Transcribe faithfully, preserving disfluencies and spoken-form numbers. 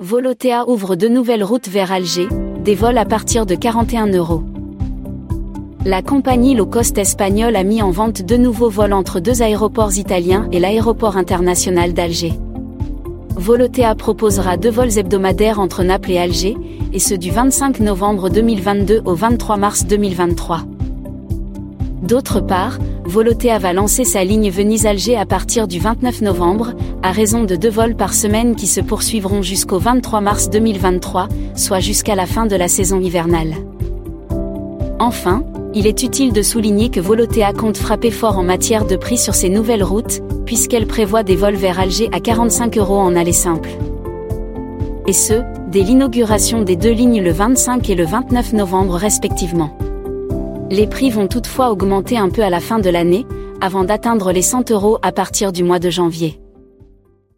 Volotea ouvre deux nouvelles routes vers Alger, des vols à partir de quarante et un euros. La compagnie low-cost espagnole a mis en vente deux nouveaux vols entre deux aéroports italiens et l'aéroport international d'Alger. Volotea proposera deux vols hebdomadaires entre Naples et Alger, et ceux du vingt-cinq novembre deux mille vingt-deux au vingt-trois mars deux mille vingt-trois. D'autre part, Volotea va lancer sa ligne Venise-Alger à partir du vingt-neuf novembre, à raison de deux vols par semaine qui se poursuivront jusqu'au vingt-trois mars deux mille vingt-trois, soit jusqu'à la fin de la saison hivernale. Enfin, il est utile de souligner que Volotea compte frapper fort en matière de prix sur ses nouvelles routes, puisqu'elle prévoit des vols vers Alger à quarante-cinq euros en aller simple. Et ce, dès l'inauguration des deux lignes le vingt-cinq et le vingt-neuf novembre respectivement. Les prix vont toutefois augmenter un peu à la fin de l'année, avant d'atteindre les cent euros à partir du mois de janvier.